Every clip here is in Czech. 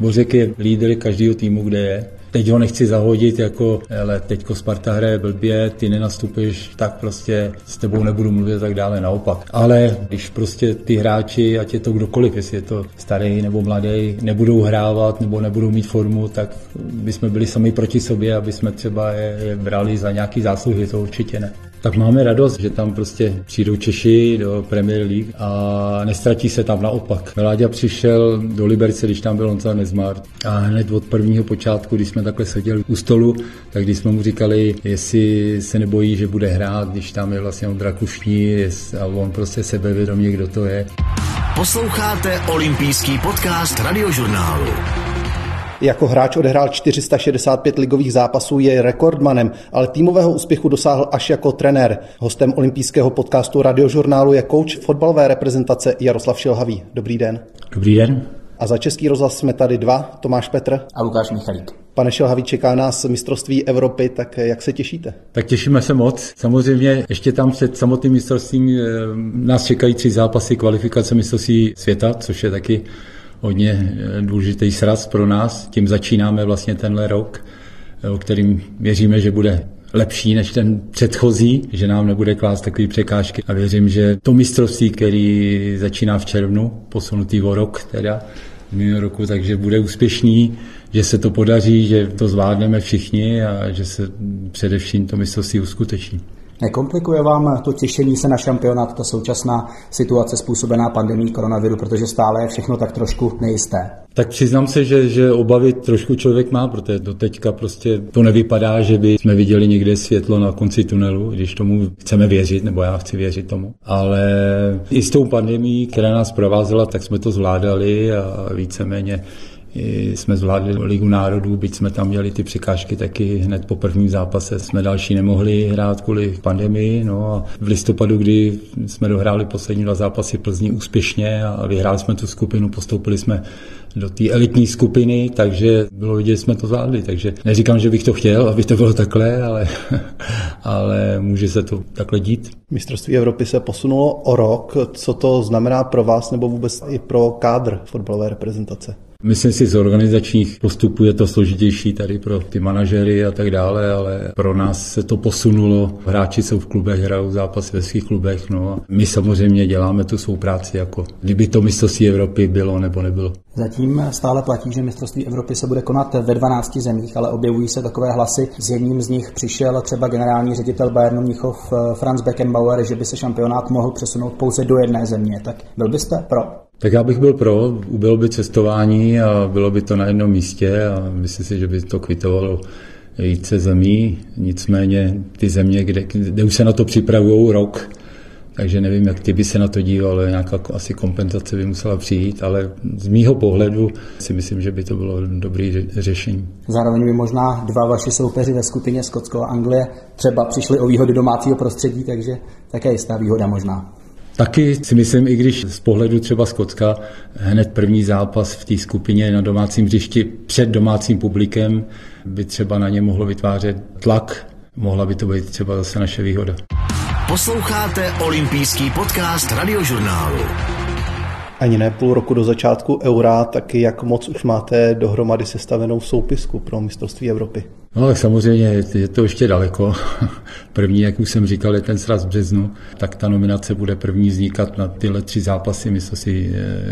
Bořek je lídr každého týmu, kde je. Teď ho nechci zahodit, ale teďko Sparta hraje blbě, ty nenastupuješ, tak prostě s tebou nebudu mluvit a tak dále, naopak. Ale když prostě ty hráči, ať je to kdokoliv, jestli je to starý nebo mladý, nebudou hrávat nebo nebudou mít formu, tak bychom byli sami proti sobě, aby jsme třeba je brali za nějaký zásluhy, to určitě ne. Tak máme radost, že tam prostě přijdou Češi do Premier League a nestratí se tam, naopak. Miláďa přišel do Liberce, když tam byl Honza Nezmar, a hned od prvního počátku, když jsme takhle seděli u stolu, tak když jsme mu říkali, jestli se nebojí, že bude hrát, když tam je vlastně Ondra Kušní a on prostě sebevědomě, kdo to je. Posloucháte olympijský podcast Radiožurnálu. Jako hráč odehrál 465 ligových zápasů, je rekordmanem, ale týmového úspěchu dosáhl až jako trenér. Hostem olympijského podcastu Radiožurnálu je kouč fotbalové reprezentace Jaroslav Šilhavý. Dobrý den. Dobrý den. A za Český rozhlas jsme tady dva, Tomáš Petr a Lukáš Michalík. Pane Šilhavý, čeká nás mistrovství Evropy, tak jak se těšíte? Tak těšíme se moc. Samozřejmě ještě tam před samotným mistrovstvím nás čekají 3 zápasy kvalifikace mistrovství světa, což je taky hodně důležitý sraz pro nás. Tím začínáme vlastně tenhle rok, o kterým věříme, že bude lepší než ten předchozí, že nám nebude klást takové překážky. A věřím, že to mistrovství, který začíná v červnu, posunutý o rok teda, minulého roku, takže bude úspěšný, že se to podaří, že to zvládneme všichni a že se především to mistrovství uskuteční. Nekomplikuje vám to těšení se na šampionát, ta současná situace způsobená pandemií koronaviru, protože stále je všechno tak trošku nejisté? Tak přiznám se, že obavy trošku člověk má, protože doteďka prostě to nevypadá, že by jsme viděli někde světlo na konci tunelu, když tomu chceme věřit, nebo já chci věřit tomu. Ale i s tou pandemií, která nás provázela, tak jsme to zvládali a víceméně jsme zvládli Ligu národů, byť jsme tam měli ty překážky taky hned po prvním zápase. Jsme další nemohli hrát kvůli pandemii, no a v listopadu, kdy jsme dohráli poslední 2 zápasy Plzni úspěšně a vyhráli jsme tu skupinu, postoupili jsme do té elitní skupiny, takže bylo vidět, že jsme to zvládli. Takže neříkám, že bych to chtěl, aby to bylo takhle, ale může se to takhle dít. Mistrovství Evropy se posunulo o rok. Co to znamená pro vás nebo vůbec i pro kádr fotbalové reprezentace? Myslím si, z organizačních postupů je to složitější tady pro ty manažery a tak dále, ale pro nás se to posunulo. Hráči jsou v klubech, hrajou zápasy ve svých klubech, no a my samozřejmě děláme tu svou práci, jako kdyby to mistrovství Evropy bylo nebo nebylo. Zatím stále platí, že mistrovství Evropy se bude konat ve 12 zemích, ale objevují se takové hlasy. S jedním z nich přišel třeba generální ředitel Bayernu Mnichov Franz Beckenbauer, že by se šampionát mohl přesunout pouze do jedné země. Tak byl byste pro? Tak já bych byl pro, bylo by cestování a bylo by to na jednom místě a myslím si, že by to kvitovalo více zemí, nicméně ty země, kde už se na to připravují rok, takže nevím, jak ty by se na to dívalo, nějaká asi kompenzace by musela přijít, ale z mýho pohledu si myslím, že by to bylo dobré řešení. Zároveň by možná 2 vaši soupeři ve skupině Skotsko a Anglie třeba přišli o výhody domácího prostředí, takže také jistá výhoda možná. Taky si myslím, i když z pohledu třeba Skotska hned první zápas v té skupině na domácím hřišti před domácím publikem by třeba na ně mohlo vytvářet tlak, mohla by to být třeba zase naše výhoda. Posloucháte olympijský podcast Radiožurnálu. Ani ne půl roku do začátku Eura, tak jak moc už máte dohromady sestavenou soupisku pro mistrovství Evropy? No tak samozřejmě je to ještě daleko. První, jak už jsem říkal, je ten sraz v březnu, tak ta nominace bude první vznikat na tyhle 3 zápasy mistrovství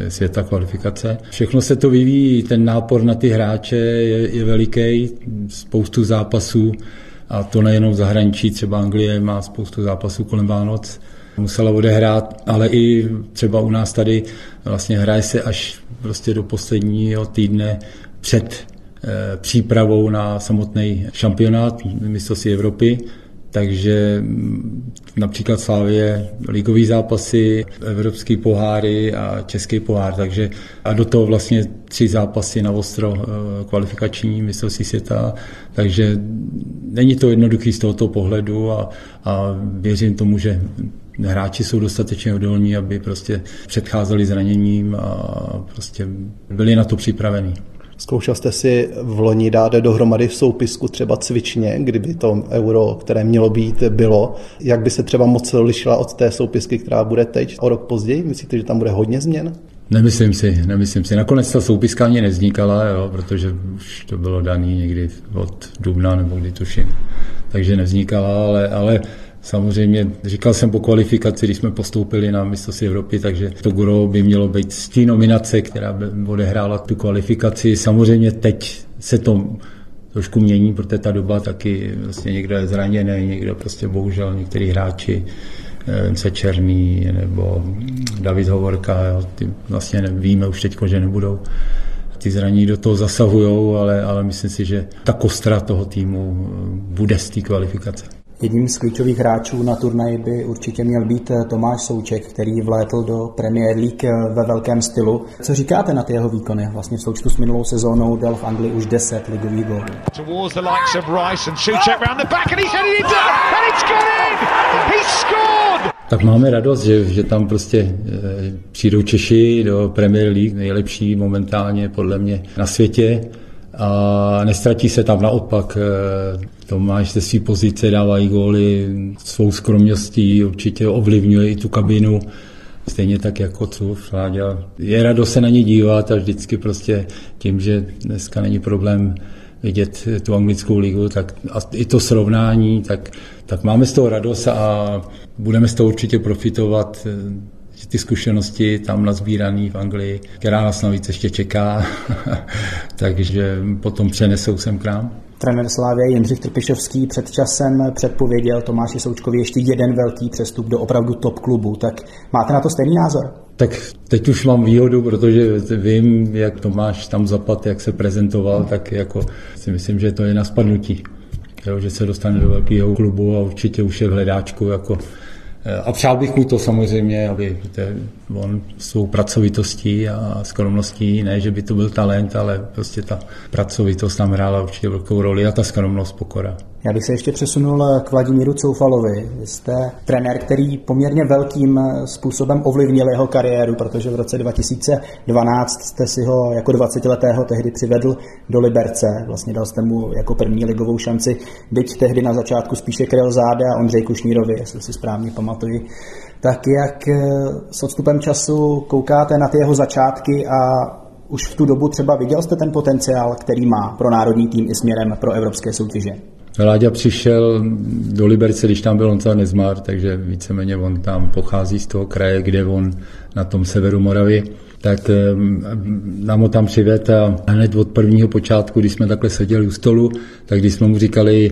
světa kvalifikace. Všechno se to vyvíjí, ten nápor na ty hráče je veliký, spoustu zápasů, a to nejenom v zahraničí, třeba Anglie má spoustu zápasů kolem Vánoc, musela odehrát, ale i třeba u nás tady vlastně hraje se až prostě do posledního týdne před přípravou na samotný šampionát mistrovství Evropy, takže například Slavie, ligový zápasy, evropský poháry a český pohár, takže a do toho vlastně 3 zápasy na ostro kvalifikační mistrovství světa, takže není to jednoduchý z tohoto pohledu a věřím tomu, že hráči jsou dostatečně odolní, aby prostě předcházeli zraněním a prostě byli na to připravení. Zkoušel jste si v loni dát dohromady v soupisku třeba cvičně, kdyby to euro, které mělo být, bylo? Jak by se třeba moc lišila od té soupisky, která bude teď o rok později? Myslíte, že tam bude hodně změn? Nemyslím si. Nakonec ta soupiska ani nevznikala, jo, protože už to bylo dané někdy od dubna nebo kdy tuším. Takže nevznikala, ale samozřejmě říkal jsem po kvalifikaci, když jsme postoupili na mistrovství Evropy, takže to gro by mělo být z té nominace, která by odehrála tu kvalifikaci. Samozřejmě teď se to trošku mění, protože ta doba taky vlastně někdo je zraněný, někdo prostě bohužel, některý hráči se Černý nebo David Hovorka, jo, ty vlastně víme už teď, že nebudou. Ty zraní do toho zasahujou, ale myslím si, že ta kostra toho týmu bude z té kvalifikace. Jedním z klíčových hráčů na turnaji by určitě měl být Tomáš Souček, který vlétl do Premier League ve velkém stylu. Co říkáte na ty jeho výkony? Vlastně v součtu s minulou sezónou dal v Anglii už 10 ligových gólů. Tak máme radost, že tam prostě přijdou Češi do Premier League, nejlepší momentálně podle mě na světě. A nestratí se tam, naopak Tomáš ze své pozice dávají góly, svou skromností určitě ovlivňuje i tu kabinu, stejně tak jako Coufal. Je radost se na ně dívat a vždycky prostě tím, že dneska není problém vidět tu anglickou ligu, tak a i to srovnání, tak máme z toho radost a budeme z toho určitě profitovat, ty zkušenosti tam nazbíraný v Anglii, která nás navíc ještě čeká, takže potom přenesou sem k nám. Trenér Slávie Jindřich Trpišovský před časem předpověděl Tomáši Součkovi ještě jeden velký přestup do opravdu top klubu, tak máte na to stejný názor? Tak teď už mám výhodu, protože vím, jak Tomáš tam zapadl, jak se prezentoval, tak jako si myslím, že to je na spadnutí, že se dostane do velkého klubu a určitě už je v hledáčku jako. A přál bych mu to samozřejmě, aby on svou pracovitostí a skromností, ne, že by to byl talent, ale prostě ta pracovitost tam hrála určitě velkou roli a ta skromnost, pokora. Já bych se ještě přesunul k Vladimíru Coufalovi. Vy jste trenér, který poměrně velkým způsobem ovlivnil jeho kariéru, protože v roce 2012 jste si ho jako 20-letého tehdy přivedl do Liberce. Vlastně dal jste mu jako první ligovou šanci, byť tehdy na začátku spíše kryl záda Ondřej Kušnírovi, jestli si správně pamatuji. Tak jak s odstupem času koukáte na ty jeho začátky a už v tu dobu třeba viděl jste ten potenciál, který má pro národní tým i směrem pro evropské soutěže? Láďa přišel do Liberce, když tam byl Honza Nezmar, takže víceméně on tam pochází z toho kraje, kde on na tom severu Moravy, tak nám ho tam přivedl a hned od prvního počátku, když jsme takhle seděli u stolu, tak když jsme mu říkali,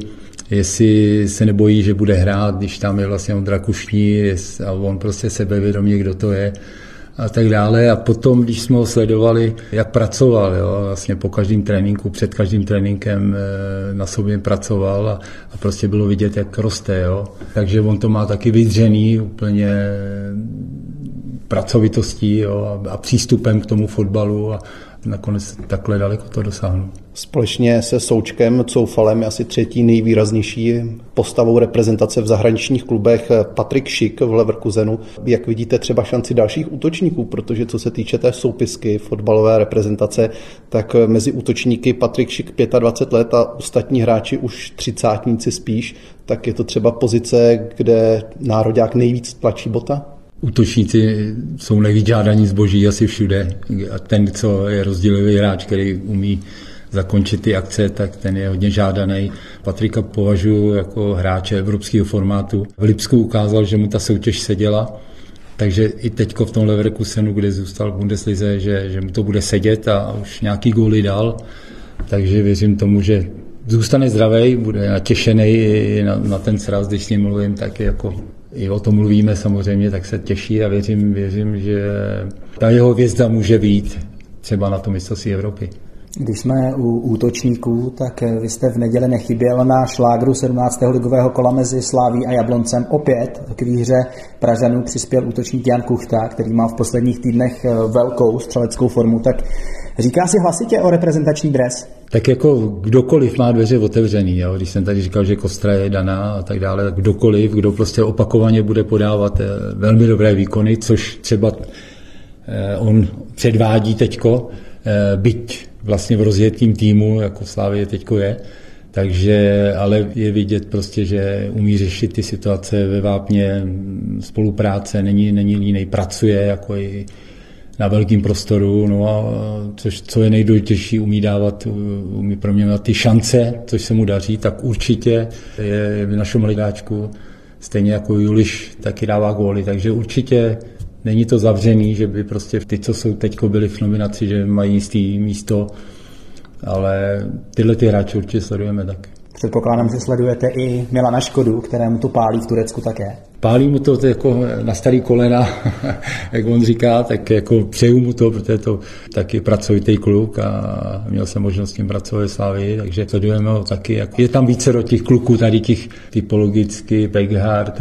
jestli se nebojí, že bude hrát, když tam je vlastně Ondra Kušní a on prostě sebevědomě, kdo to je a tak dále. A potom, když jsme ho sledovali, jak pracoval, jo, vlastně po každém tréninku, před každým tréninkem na sobě pracoval a prostě bylo vidět, jak roste. Jo. Takže on to má taky vydřený úplně pracovitostí, jo, a přístupem k tomu fotbalu a nakonec takhle daleko to dosáhnu. Společně se Součkem Coufalem je asi třetí nejvýraznější postavou reprezentace v zahraničních klubech Patrik Schick v Leverkusenu. Jak vidíte třeba šanci dalších útočníků, protože co se týče té soupisky fotbalové reprezentace, tak mezi útočníky Patrik Schick 25 let a ostatní hráči už třicátníci spíš, tak je to třeba pozice, kde nároďák nejvíc tlačí bota? Útočníci jsou nejvíc žádaní zboží asi všude. A ten, co je rozdílový hráč, který umí zakončit ty akce, tak ten je hodně žádaný. Patrika považuji jako hráče evropského formátu. V Lipsku ukázal, že mu ta soutěž seděla, takže i teďko v tom Leverkusenu, kde zůstal v Bundeslize, že mu to bude sedět a už nějaký góly dal. Takže věřím tomu, že zůstane zdravý, bude natěšený na ten sraz, když s ním mluvím, tak jako i o tom mluvíme samozřejmě, tak se těší a věřím, že ta jeho hvězda může být třeba na to mistrovství Evropy. Když jsme u útočníků, tak vy jste v neděli nechyběl na šlágru 17. ligového kola mezi Sláví a Jabloncem. Opět k výhře Pražanů přispěl útočník Jan Kuchta, který má v posledních týdnech velkou střeleckou formu, tak říká si hlasitě o reprezentační dres? Tak jako kdokoliv má dveře otevřený, jo? Když jsem tady říkal, že kostra je daná a tak dále, tak kdokoliv, kdo prostě opakovaně bude podávat velmi dobré výkony, což třeba on předvádí teďko, byť vlastně v rozjetým týmu, jako Slavie teďko je, takže, ale je vidět prostě, že umí řešit ty situace ve vápně, spolupráce, není línej, pracuje, jako i na velkém prostoru, no a co je nejdůležitější, umí pro mě ty šance, což se mu daří, tak určitě je v našem lidáčku, stejně jako Juliš taky dává góly, takže určitě není to zavřený, že by prostě ty, co jsou teďko byli v nominaci, že mají jistý místo, ale tyhle ty hráče určitě sledujeme taky. Předpokládám, že sledujete i Milana Škodu, kterému to pálí v Turecku také. Pálí mu to jako na starý kolena, jak on říká, tak jako přeju mu to, protože to taky pracovitý kluk a měl jsem možnost s tím pracovat ve Slavii, takže sledujeme ho taky. Je tam vícero těch kluků, tady těch typologicky, Bechard,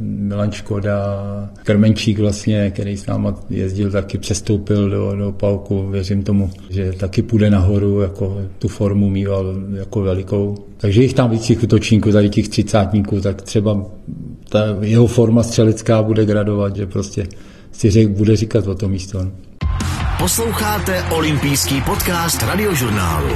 Milan Škoda, Krmenčík vlastně, který s náma jezdil, taky přestoupil do Pauku, věřím tomu, že taky půjde nahoru, jako tu formu mýval jako velikou. Takže jich tam víc těch útočníků, tady těch třicátníků, tak třeba ta jeho forma střelecká bude gradovat, že prostě si bude říkat o to místo. No. Posloucháte olympijský podcast Radiožurnálu.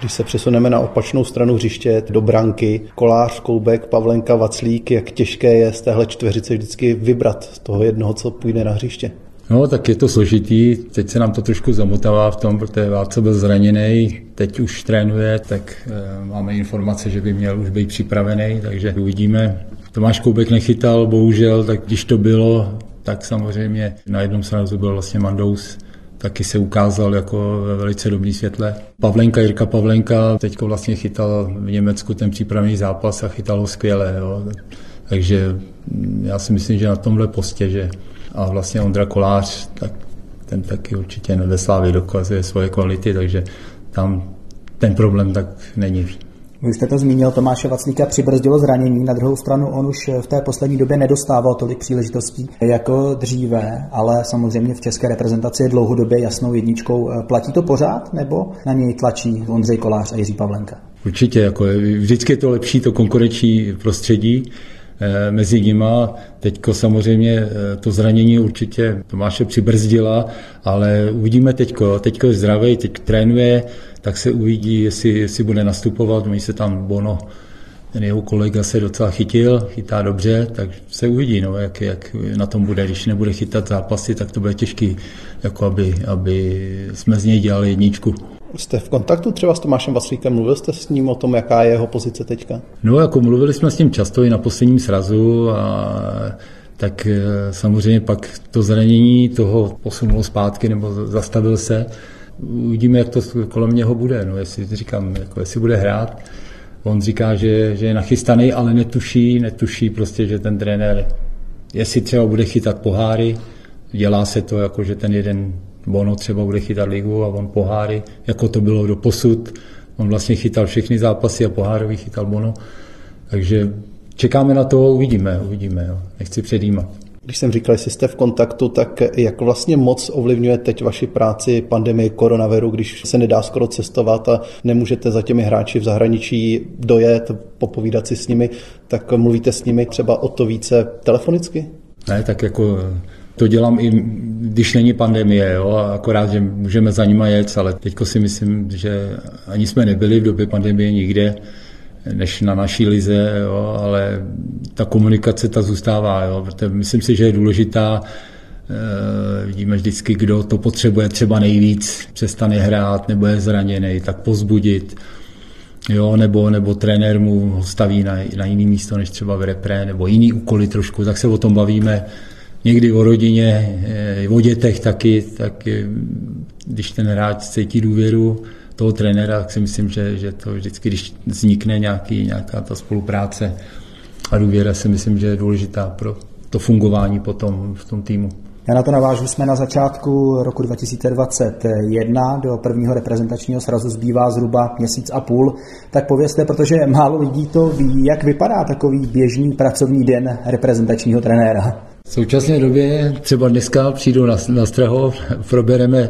Když se přesuneme na opačnou stranu hřiště, do branky, Kolář, Koubek, Pavlenka, Vaclík, jak těžké je z téhle čtveřice vždycky vybrat z toho jednoho, co půjde na hřiště? No, tak je to složitý. Teď se nám to trošku zamotává v tom, protože Václav byl zraněný, teď už trénuje, tak máme informace, že by měl už být připravený, takže uvidíme. Tomáš Koubek nechytal, bohužel, tak když to bylo, tak samozřejmě na jednom srazu byl vlastně Mandous, taky se ukázal jako ve velice dobrý světle. Jirka Pavlenka teď vlastně chytal v Německu ten přípravný zápas a chytal ho skvěle, jo. Takže já si myslím, že na tomhle postě, že a vlastně Ondra Kolář, tak ten taky určitě ve Slávii dokazuje svoje kvality, takže tam ten problém tak není. Vy jste to zmínil, Tomáše Vaclíka přibrzdilo zranění, na druhou stranu on už v té poslední době nedostával tolik příležitostí jako dříve, ale samozřejmě v české reprezentaci je dlouhodobě jasnou jedničkou. Platí to pořád, nebo na něj tlačí Ondřej Kolář a Jiří Pavlenka? Určitě, jako je, vždycky je to lepší, to konkurenční prostředí mezi nima. Teďko samozřejmě to zranění určitě Tomáše přibrzdila, ale uvidíme teďko. Teďko je zdravý, teď trénuje, tak se uvidí, jestli bude nastupovat. My se tam Bono, ten jeho kolega, se docela chytá dobře, tak se uvidí, no, jak na tom bude. Když nebude chytat zápasy, tak to bude těžký, jako aby jsme z něj dělali jedničku. Jste v kontaktu třeba s Tomášem Vaclíkem, mluvil jste s ním o tom, jaká je jeho pozice teďka? No, jako mluvili jsme s ním často i na posledním srazu, a tak samozřejmě pak to zranění toho posunulo zpátky nebo zastavil se. Uvidíme, jak to kolem něho bude, no, jestli bude hrát. On říká, že je nachystaný, ale netuší prostě, že ten trenér, jestli třeba bude chytat poháry, dělá se to jako, že ten jeden Bono třeba bude chytat ligu a on poháry, jako to bylo doposud. On vlastně chytal všechny zápasy a pohárový chytal Bono. Takže čekáme na to, uvidíme. Jo. Nechci předjímat. Když jsem říkal, jestli jste v kontaktu, tak jak vlastně moc ovlivňuje teď vaši práci pandemie koronaviru, když se nedá skoro cestovat a nemůžete za těmi hráči v zahraničí dojet, popovídat si s nimi, tak mluvíte s nimi třeba o to více telefonicky? Ne, tak jako to dělám i když není pandemie, jo, akorát, že můžeme za nima jet, ale teďko si myslím, že ani jsme nebyli v době pandemie nikde, než na naší lize, jo, ale ta komunikace ta zůstává, jo, protože myslím si, že je důležitá, vidíme vždycky, kdo to potřebuje třeba nejvíc, přestane hrát nebo je zraněný, tak pozbudit, jo, nebo trenér mu ho staví na jiný místo, než třeba v repre, nebo jiný úkoly trošku, tak se o tom bavíme. Někdy o rodině, o dětech taky, tak když ten hráč cítí důvěru toho trenéra, tak si myslím, že to vždycky, když vznikne nějaká ta spolupráce a důvěra, si myslím, že je důležitá pro to fungování potom v tom týmu. Já na to navážu, jsme na začátku roku 2021, do prvního reprezentačního srazu zbývá zhruba měsíc a půl, tak povězte, protože málo lidí to ví, jak vypadá takový běžný pracovní den reprezentačního trenéra. V současné době, třeba dneska přijdu na Strahov, probereme,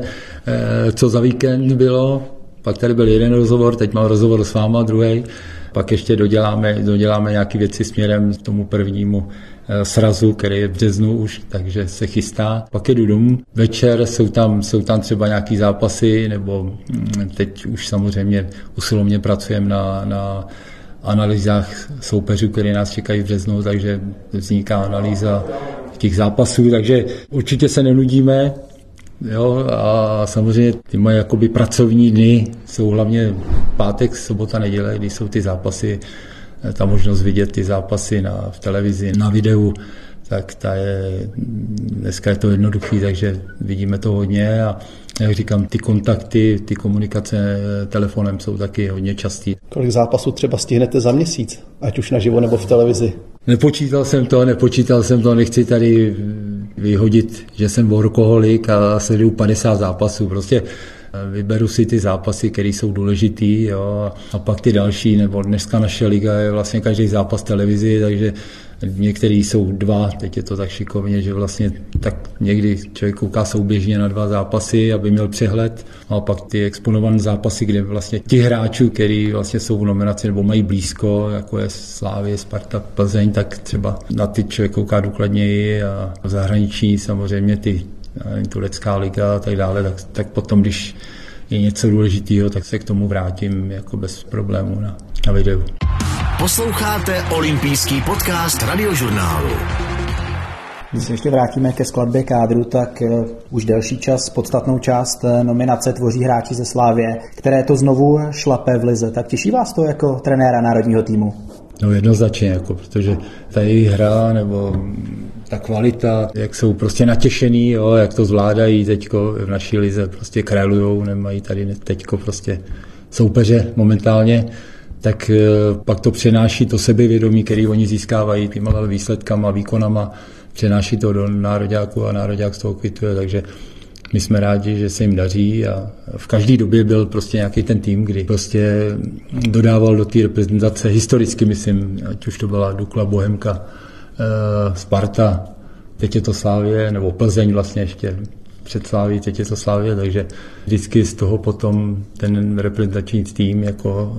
co za víkend bylo, pak tady byl jeden rozhovor, teď mám rozhovor s váma, druhý, pak ještě doděláme nějaké věci směrem k tomu prvnímu srazu, který je v březnu už, takže se chystá. Pak jdu domů, večer jsou tam třeba nějaké zápasy, nebo teď už samozřejmě usilovně pracujeme na analýzách soupeřů, které nás čekají v březnu, takže vzniká analýza těch zápasů, takže určitě se nenudíme. Jo, a samozřejmě ty mají jakoby pracovní dny, jsou hlavně pátek, sobota, neděle, kdy jsou ty zápasy, ta možnost vidět ty zápasy v televizi, na videu, tak ta je, dneska je to jednoduchý, takže vidíme to hodně a jak říkám, ty kontakty, ty komunikace telefonem jsou taky hodně častý. Kolik zápasů třeba stihnete za měsíc, ať už naživo nebo v televizi? Nepočítal jsem to, nechci tady vyhodit, že jsem workoholik a sleduju 50 zápasů. Prostě vyberu si ty zápasy, které jsou důležitý, jo, a pak ty další, nebo dneska naše liga je vlastně každý zápas televizi, takže některý jsou dva, teď je to tak šikovně, že vlastně tak někdy člověk kouká souběžně na dva zápasy, aby měl přehled, a pak ty exponované zápasy, kde vlastně ti hráčů, který vlastně jsou v nominaci nebo mají blízko, jako je Slávie, Sparta, Plzeň, tak třeba na ty člověk kouká důkladněji a v zahraničí samozřejmě ty turecká liga a tak dále, tak potom, když je něco důležitého, tak se k tomu vrátím jako bez problému na videu. Posloucháte olympijský podcast Radiožurnálu. Když se ještě vrátíme ke skladbě kádru, tak už delší čas podstatnou část nominace tvoří hráči ze Slávie, které to znovu šlape v lize. Tak těší vás to jako trenéra národního týmu? No jednoznačně, jako, protože ta jejich hra nebo ta kvalita, jak jsou prostě natěšený, jo, jak to zvládají teďko v naší lize, prostě králujou, nemají tady teďko prostě soupeře momentálně, tak pak to přenáší to sebevědomí, který oni získávají týma výsledkama, výkonama, přenáší to do nároďáku a nároďák z toho kvituje, takže my jsme rádi, že se jim daří a v každé době byl prostě nějaký ten tým, kdy prostě dodával do té reprezentace, historicky myslím, ať už to byla Dukla, Bohemka, Sparta, teď je to Slávie, nebo Plzeň vlastně ještě před Sláví, teď je to Slávie, takže vždycky z toho potom ten reprezentační tým jako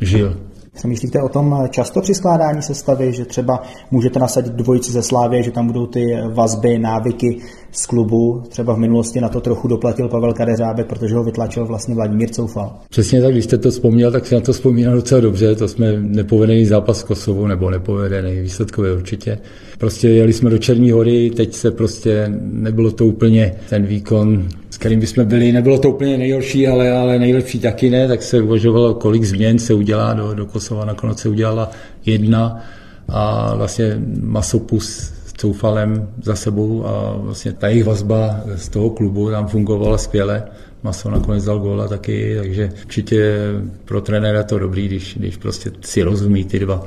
žil. Přemýšlíte o tom často při skládání sestavy, že třeba můžete nasadit dvojici ze Slávie, že tam budou ty vazby, návyky z klubu? Třeba v minulosti na to trochu doplatil Pavel Kadeřábek, protože ho vytlačil vlastně Vladimír Coufal. Přesně tak, když jste to vzpomněl, tak si na to vzpomínal docela dobře. To jsme nepovedený zápas v Kosovu, nebo nepovedený výsledkově určitě. Prostě jeli jsme do Černí hory, teď se prostě nebylo to úplně ten výkon, s kterým bychom byli, nebylo to úplně nejhorší, ale nejlepší taky ne, tak se uvažovalo, kolik změn se udělá do Kosova. Nakonec se udělala jedna a vlastně masopus s Coufalem za sebou a vlastně ta jejich vazba z toho klubu tam fungovala skvěle. Maso nakonec dal góla taky, takže určitě pro trenéra to dobrý, když prostě si rozumí ty dva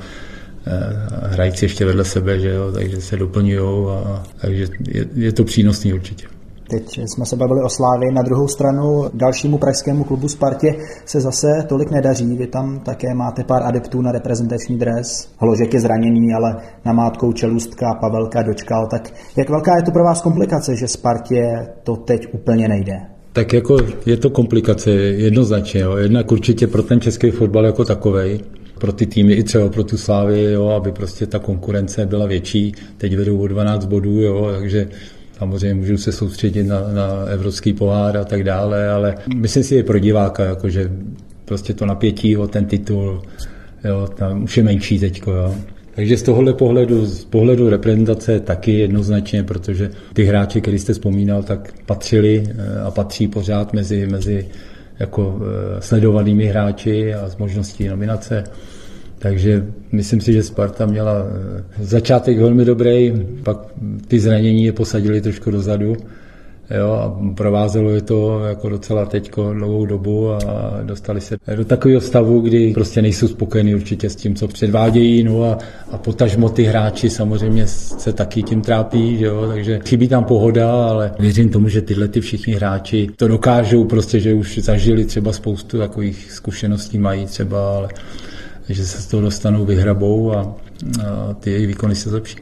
hrající ještě vedle sebe, že jo, takže se doplňujou a takže je to přínosný určitě. Teď jsme se bavili o Slávii, na druhou stranu dalšímu pražskému klubu Spartě se zase tolik nedaří, vy tam také máte pár adeptů na reprezentační dres, Hložek je zraněný, ale namátkou Čelůstka, Pavelka, Dočkal, tak jak velká je to pro vás komplikace, že Spartě to teď úplně nejde? Tak jako je to komplikace jednoznačně, jo. Jednak určitě pro ten český fotbal jako takovej, pro ty týmy i třeba pro tu Slávii, jo, aby prostě ta konkurence byla větší, teď vedou o 12 bodů, jo, takže samozřejmě můžu se soustředit na evropský pohár a tak dále, ale myslím si je pro diváka, jakože prostě to napětí o ten titul, jo, tam už je menší teďko, jo. Takže z tohohle pohledu, z pohledu reprezentace taky jednoznačně, protože ty hráči, který jste vzpomínal, tak patřili a patří pořád mezi jako sledovanými hráči a s možností nominace. Takže myslím si, že Sparta měla začátek velmi dobrý, pak ty zranění je posadili trošku dozadu, jo, a provázelo je to jako docela teďko dlouhou dobu a dostali se do takového stavu, kdy prostě nejsou spokojeni určitě s tím, co předvádějí, no a potažmo ty hráči samozřejmě se taky tím trápí, jo, takže chybí tam pohoda, ale věřím tomu, že tyhle ty všichni hráči to dokážou prostě, že už zažili třeba spoustu takových zkušeností mají třeba, ale že se z toho dostanou vyhrabou a ty jejich výkony se zlepší.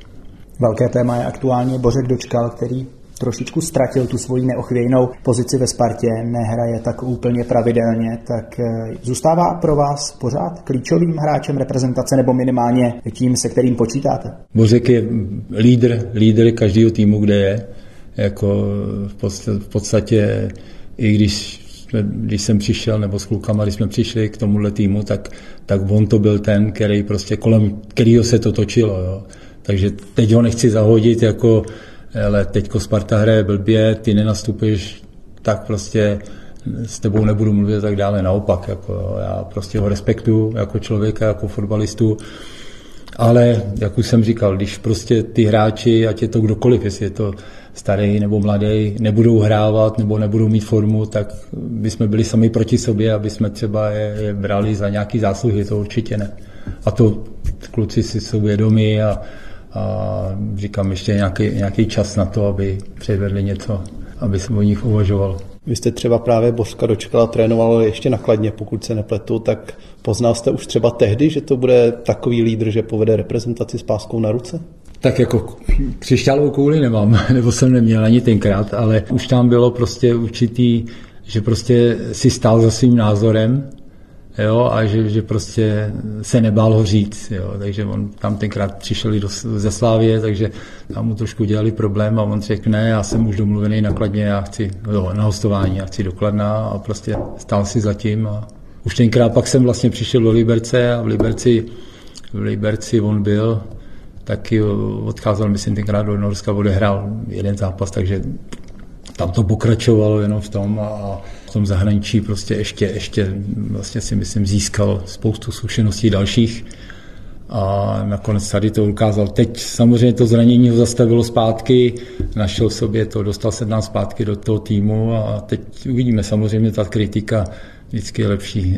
Velké téma je aktuálně Bořek Dočkal, který trošičku ztratil tu svoji neochvějnou pozici ve Spartě, nehraje tak úplně pravidelně, tak zůstává pro vás pořád klíčovým hráčem reprezentace nebo minimálně tím, se kterým počítáte? Bořek je lídr každého týmu, kde je. Jako v podstatě, i když jsem přišel, nebo s klukama, když jsme přišli k tomuhle týmu, tak on to byl ten, který prostě kolem kterého se to točilo. Jo. Takže teď ho nechci zahodit, jako, ale teďko Sparta hraje blbě, ty nenastupuješ, tak prostě s tebou nebudu mluvit a tak dále. Naopak, jako, já prostě ho respektuju jako člověka, jako fotbalistu, ale, jak už jsem říkal, když prostě ty hráči, ať je to kdokoliv, jestli je to starý nebo mladý, nebudou hrávat nebo nebudou mít formu, tak bychom byli sami proti sobě, aby jsme třeba je brali za nějaký zásluhy, to určitě ne. A to kluci si jsou vědomí a říkám, ještě nějaký čas na to, aby předvedli něco, aby se o nich uvažovalo. Vy jste třeba právě Bořka Dočkala trénoval ještě nakladně, pokud se nepletu, tak poznal jste už třeba tehdy, že to bude takový lídr, že povede reprezentaci s páskou na ruce? Tak jako křišťálovou kouli nemám, nebo jsem neměl ani tenkrát, ale už tam bylo prostě určitý, že prostě si stál za svým názorem, jo, a že prostě se nebál ho říct, jo, takže on tam tenkrát přišel ze Slávie, takže tam mu trošku dělali problém a on řekl, ne, já jsem už domluvený nakladně, já chci na hostování, já chci do Kladna a prostě stál si za tím a už tenkrát pak jsem vlastně přišel do Liberce a v Liberci on byl, taky odcházel, myslím, tenkrát do Norska, odehrál jeden zápas, takže tam to pokračovalo jenom v tom a v tom zahraničí prostě ještě vlastně si myslím získal spoustu zkušeností dalších a nakonec tady to ukázal. Teď samozřejmě to zranění ho zastavilo zpátky, našel sobě to, dostal se nám zpátky do toho týmu a teď uvidíme, samozřejmě ta kritika vždycky je lepší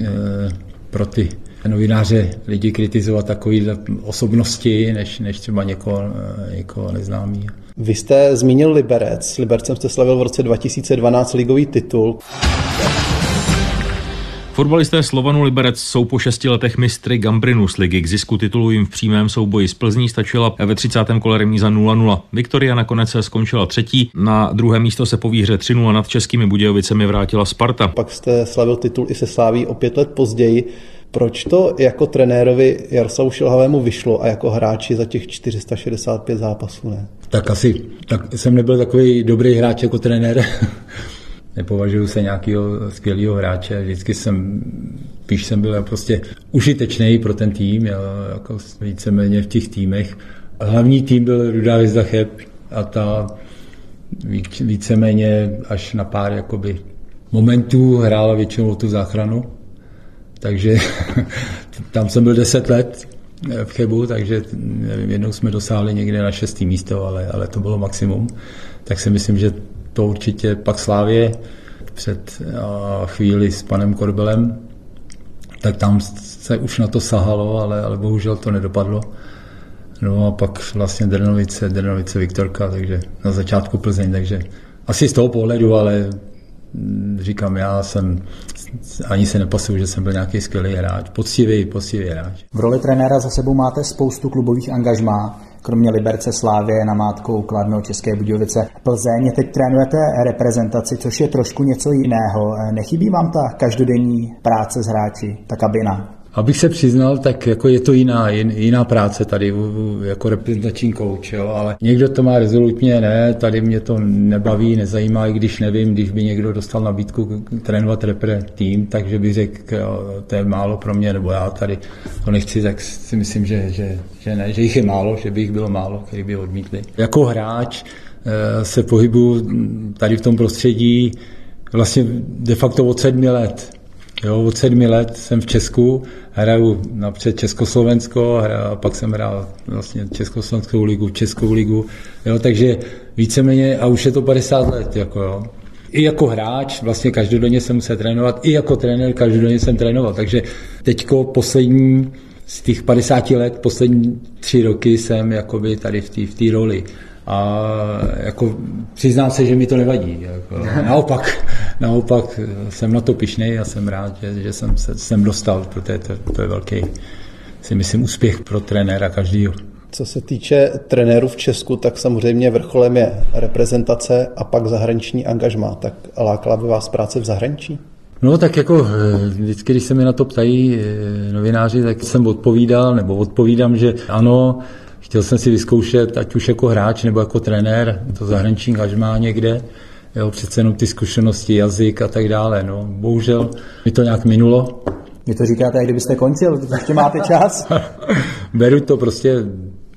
pro ty novináře, lidi kritizovat takové osobnosti, než třeba někoho neznámý. Vy jste zmínil Liberec. S Libercem jste slavil v roce 2012 ligový titul. Fotbalisté Slovanu Liberec jsou po 6 letech mistry Gambrinus ligy. K zisku titulu jim v přímém souboji s Plzní stačila ve 30. kole remíza 0-0. Viktoria nakonec se skončila třetí, na druhé místo se po výhře 3-0 nad Českými Budějovicemi vrátila Sparta. Pak jste slavil titul i se Sláví o 5 let později. Proč to jako trenérovi Jaroslavu Šilhavému vyšlo a jako hráči za těch 465 zápasů ne? Tak jsem nebyl takový dobrý hráč jako trenér. Nepovažuji se nějakého skvělého hráče. Vždycky jsem byl prostě užitečný pro ten tým, jako víceméně v těch týmech. Hlavní tým byl Rudá Hvězda Cheb a ta víceméně až na pár jakoby momentů hrála většinou tu záchranu. Takže tam jsem byl 10 let v Chebu, takže nevím, jednou jsme dosáhli někde na 6. místo, ale to bylo maximum. Tak si myslím, že to určitě pak Slávě před chvíli s panem Korbelem, tak tam se už na to sahalo, ale bohužel to nedopadlo. No a pak vlastně Drnovice, Viktorka, takže na začátku Plzeň, takže asi z toho pohledu, ale říkám, já jsem ani se nepasuju, že jsem byl nějaký skvělý hráč, poctivý hráč. V roli trenéra za sebou máte spoustu klubových angažmá, kromě Liberce, Slávie, namátkou Kladno, České Budějovice, Plzeň. Teď trénujete reprezentaci, což je trošku něco jiného. Nechybí vám ta každodenní práce s hráči, ta kabina? Abych se přiznal, tak jako je to jiná práce tady jako reprezentační kouč, jo, ale někdo to má rezolutně, ne, tady mě to nebaví, nezajímá, i když nevím, když by někdo dostal nabídku trénovat repre tým, takže bych řekl, jo, to je málo pro mě, nebo já tady to nechci, tak si myslím, že ne, že jich je málo, že by jich bylo málo, který by odmítli. Jako hráč se pohybuju tady v tom prostředí vlastně de facto od 7 let. Jo, od 7 let jsem v Česku, hraju napřed Československo, a pak jsem hrál vlastně Československou ligu, Českou ligu, jo, takže víceméně, a už je to 50 let, jako jo. I jako hráč vlastně každodenně jsem musel trénovat, i jako trenér každodenně jsem trénoval, takže teďko poslední z těch 50 let, poslední 3 roky jsem jakoby tady v té roli. A jako přiznám se, že mi to nevadí. Jako, naopak jsem na to pyšnej a jsem rád, že jsem se sem dostal, protože to je velký, si myslím, úspěch pro trenéra každýho. Co se týče trenérů v Česku, tak samozřejmě vrcholem je reprezentace a pak zahraniční angažmá. Tak lákala by vás práce v zahraničí? No tak jako vždycky, když se mi na to ptají novináři, tak jsem odpovídal, nebo odpovídám, že ano, chtěl jsem si vyzkoušet, ať už jako hráč nebo jako trenér, to zahraniční angažmá někde, jo, přece jenom ty zkušenosti, jazyk a tak dále. No, bohužel mi to nějak minulo. Vy to říkáte, jak kdybyste končil, ještě máte čas? Beru to prostě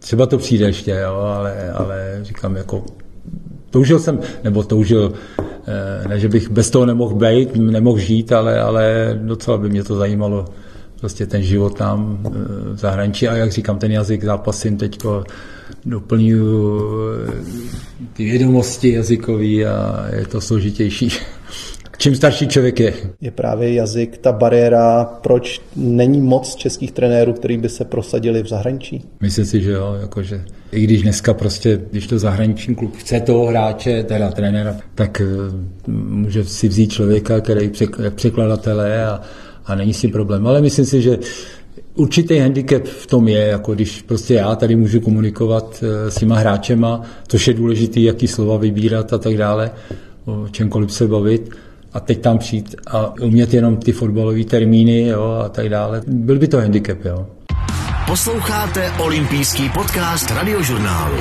Třeba to přijde ještě, jo, ale říkám, jako toužil jsem, nebo toužil, ne, že bych bez toho nemohl být, nemohl žít, ale docela by mě to zajímalo, prostě ten život tam v zahraničí. A jak říkám, ten jazyk zápasím teďko, doplňuji ty vědomosti jazykové a je to složitější. Čím starší člověk je. Je právě jazyk ta bariéra, proč není moc českých trenérů, který by se prosadili v zahraničí? Myslím si, že jo, jakože i když dneska prostě, když to zahraniční klub chce toho hráče, teda trenéra, tak může si vzít člověka, který je překladatele a není si problém. Ale myslím si, že určitý handicap v tom je, jako když prostě já tady můžu komunikovat s těma hráčema, což je důležitý, jaký slova vybírat a tak dále, o čemkoliv se bavit, a teď tam přijít a umět jenom ty fotbalové termíny, jo, a tak dále. Byl by to handicap, jo. Posloucháte olympijský podcast Radiožurnálu.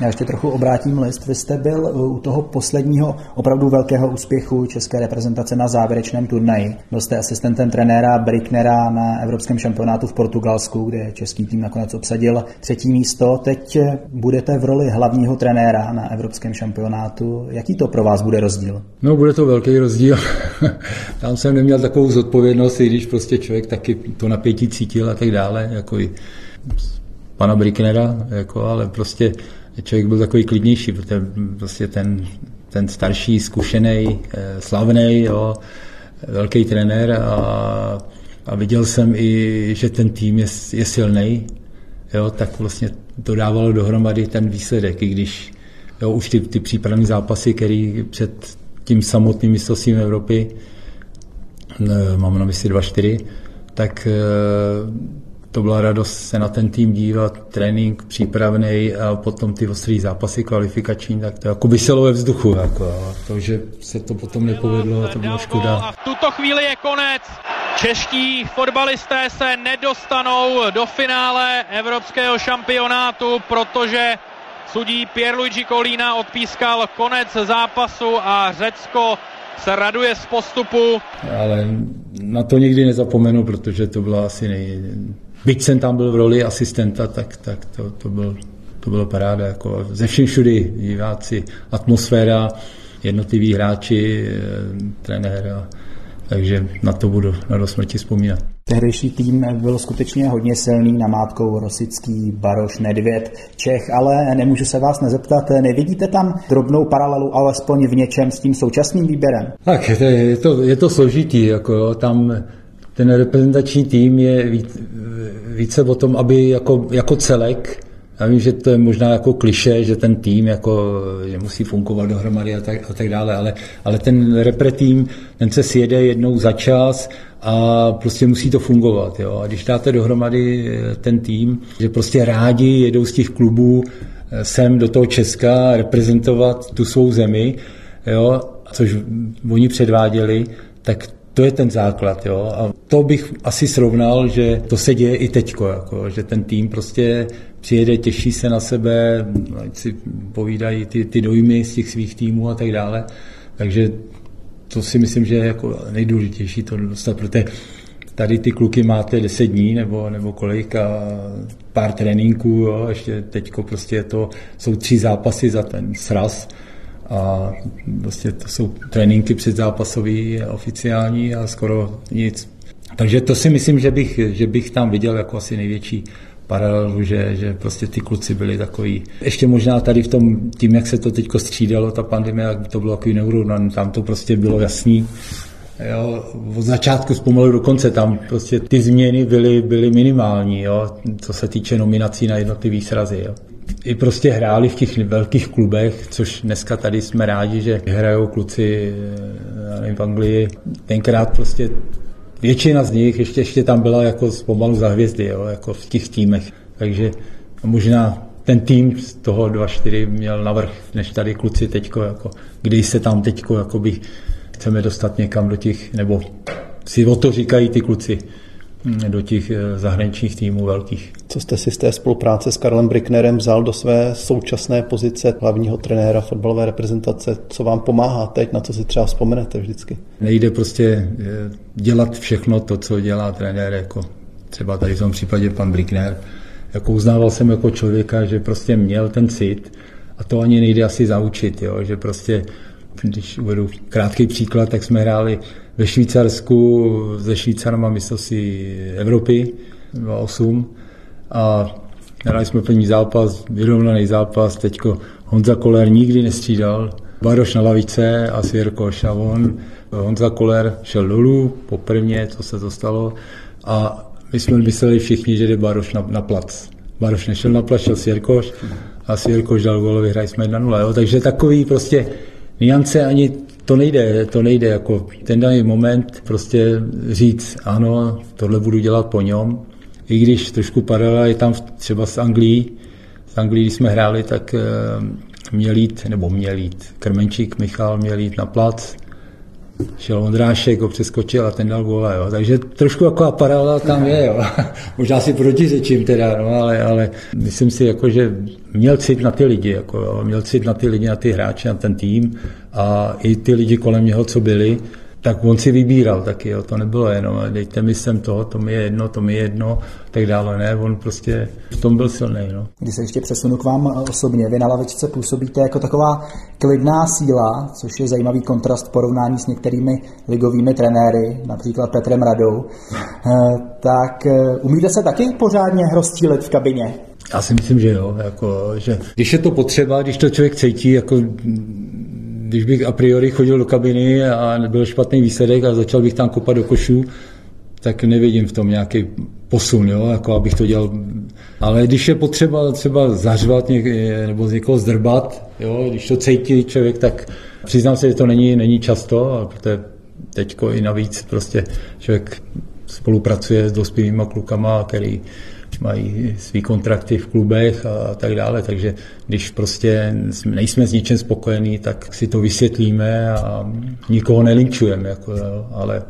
Já ještě trochu obrátím list. Vy jste byl u toho posledního opravdu velkého úspěchu české reprezentace na závěrečném turnaji. Byl jste asistentem trenéra Bricknera na evropském šampionátu v Portugalsku, kde český tým nakonec obsadil 3. místo. Teď budete v roli hlavního trenéra na evropském šampionátu. Jaký to pro vás bude rozdíl? No, bude to velký rozdíl. Tam jsem neměl takovou zodpovědnost, i když prostě člověk taky to napětí cítil a tak dále, jako i pana Bricknera, jako, ale prostě člověk byl takový klidnější, protože prostě ten starší, zkušený, slavný, jo, velký trenér a viděl jsem i, že ten tým je silný, jo, tak vlastně to dávalo dohromady ten výsledek, i když, jo, už ty přípravní zápasy, který před tím samotným mistrovstvím Evropy, mám na mysli 2-4, tak to byla radost se na ten tým dívat, trénink přípravnej a potom ty ostrý zápasy kvalifikační, tak to jako vyselo ve vzduchu. Jako, to, že se to potom nepovedlo, to byla škoda. A v tuto chvíli je konec. Čeští fotbalisté se nedostanou do finále evropského šampionátu, protože sudí Pierluigi Colina odpískal konec zápasu a Řecko se raduje z postupu. Ale na to nikdy nezapomenu, protože to byla asi byť jsem tam byl v roli asistenta, tak to bylo paráda. Jako ze všem všudy diváci, atmosféra, jednotliví hráči, trenér. Takže na to budu do smrti vzpomínat. Tehdejší tým byl skutečně hodně silný, namátkou Rosický, Baroš, Nedvěd, Čech, ale nemůžu se vás nezeptat, nevidíte tam drobnou paralelu alespoň v něčem s tím současným výběrem? Tak, je to složitý, jako tam ten reprezentační tým je více o tom, aby jako celek, já vím, že to je možná jako klišé, že ten tým že musí fungovat dohromady a tak dále, ale ten repre tým, ten se sjede jednou za čas a prostě musí to fungovat. Jo? A když dáte dohromady ten tým, že prostě rádi jedou z těch klubů sem do toho Česka reprezentovat tu svou zemi, jo? Což oni předváděli, tak to je ten základ, jo, a to bych asi srovnal, že to se děje i teďko, jako, že ten tým prostě přijede, těší se na sebe, ať si povídají ty dojmy z těch svých týmů a tak dále, takže to si myslím, že je jako nejdůležitější to dostat, protože tady ty kluky máte 10 dní nebo kolik a pár tréninků, jo, ještě teďko prostě jsou 3 zápasy za ten sraz, a vlastně to jsou tréninky předzápasový, oficiální a skoro nic. Takže to si myslím, že bych tam viděl jako asi největší paralelu, že prostě ty kluci byli takový. Ještě možná tady v tom, tím, jak se to teďko střídalo, ta pandemie, jak to bylo takový neurovnaný, tam to prostě bylo jasný. Jo, od začátku zpomalu do konce, tam prostě ty změny byly minimální, jo, co se týče nominací na jednotlivý srazy, jo. I prostě hráli v těch velkých klubech, což dneska tady jsme rádi, že hrajou kluci v Anglii. Tenkrát prostě většina z nich ještě tam byla jako pomalu za hvězdy, jo, jako v těch týmech. Takže možná ten tým z toho 2-4 měl navrch, než tady kluci teďko, jako, když se tam teďko jakoby chceme dostat někam do těch, nebo si o to říkají ty kluci, do těch zahraničních týmů velkých. Co jste si z té spolupráce s Karlem Bricknerem vzal do své současné pozice hlavního trenéra fotbalové reprezentace? Co vám pomáhá teď, na co si třeba vzpomenete vždycky? Nejde prostě dělat všechno to, co dělá trenér, jako třeba tady v tom případě pan Brickner, jako uznával jsem jako člověka, že prostě měl ten cit a to ani nejde asi zaučit, jo? Že prostě, když uvedu krátký příklad, tak jsme hráli ve Švýcarsku se Švýcarama mistrovství Evropy 2008 a hráli jsme první zápas, vyrovnaný zápas, teďko Honza Kohler nikdy nestřídal, Baroš na lavice a Svěrkoš a Honza Kohler šel dolů, poprvně, co se to stalo, a my jsme mysleli všichni, že jde Baroš na plac. Baroš nešel na plac, šel Svěrkoš a Svěrkoš dal gól, vyhráli jsme 1-0. Takže takový prostě niance ani to nejde jako ten daný moment prostě říct ano, tohle budu dělat po něm, i když trošku paralela je tam třeba s Anglií. S Anglií, když jsme hráli, tak měl jít, Krmenčík Michal měl jít na plac, šel Ondrášek, ho přeskočil a ten dal góla, jo. Takže trošku taková paralela tam je, jo. Možná si protiřečím teda, no, ale myslím si, jako, že měl cít na ty lidi, jako, jo. Měl cít na ty lidi, na ty hráče, na ten tým a i ty lidi kolem něho, co byli, tak on si vybíral taky, jo. To nebylo jenom, dejte mi sem toho, to mi je jedno, tak dále, ne, on prostě v tom byl silný, no. Když se ještě přesunu k vám osobně, vy na lavičce působíte jako taková klidná síla, což je zajímavý kontrast v porovnání s některými ligovými trenéry, například Petrem Radou, tak umíte se taky pořádně rozstřílet v kabině? Já si myslím, že jo, jako, že když je to potřeba, když to člověk cítí, jako když bych a priori chodil do kabiny a byl špatný výsledek a začal bych tam kopat do košů, tak nevidím v tom nějaký posun, jo? Jako abych to dělal. Ale když je potřeba třeba zařvat nebo někoho zdrbat, jo? Když to cítí člověk, tak přiznám se, že to není často, protože teďko i navíc prostě člověk spolupracuje s dospělýma klukama, který mají svý kontrakty v klubech a tak dále, takže když prostě nejsme s ničem spokojení, tak si to vysvětlíme a nikoho nelinčujeme, jako, ale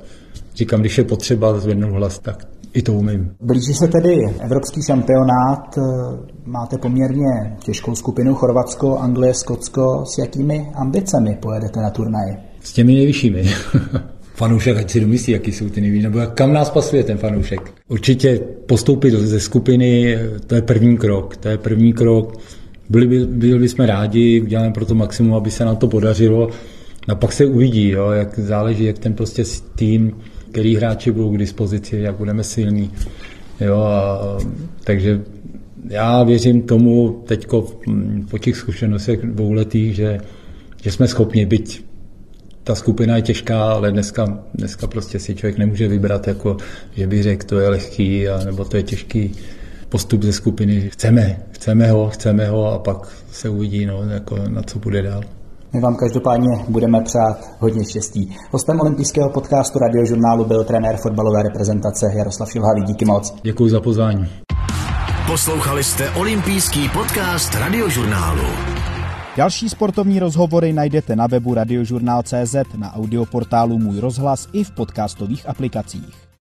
říkám, když je potřeba zvednout hlas, tak i to umím. Blíží se tedy evropský šampionát, máte poměrně těžkou skupinu Chorvatsko, Anglie, Skotsko, s jakými ambicemi pojedete na turnaje? S těmi nejvyššími. Fanoušek, ať si domyslí, jaký jsou ty nejvíc, nebo kam nás pasuje ten fanoušek. Určitě postoupit ze skupiny, to je první krok. Byli bychom rádi, uděláme pro to maximum, aby se nám to podařilo. A pak se uvidí, jo, jak záleží, jak ten prostě tým, který hráči budou k dispozici, jak budeme silní. Jo, takže já věřím tomu teďko po těch zkušenostech dvouletých, že jsme schopni být. Ta skupina je těžká, ale dneska prostě si člověk nemůže vybrat, jako, že by řekl, to je lehký, a, nebo to je těžký postup ze skupiny. Chceme ho a pak se uvidí, no, jako, na co bude dál. My vám každopádně budeme přát hodně štěstí. Hostem olympijského podcastu Radiožurnálu byl trenér fotbalové reprezentace Jaroslav Šilhavý. Díky moc. Děkuji za pozvání. Poslouchali jste olympijský podcast Radiožurnálu. Další sportovní rozhovory najdete na webu radiožurnal.cz, na audioportálu Můj rozhlas i v podcastových aplikacích.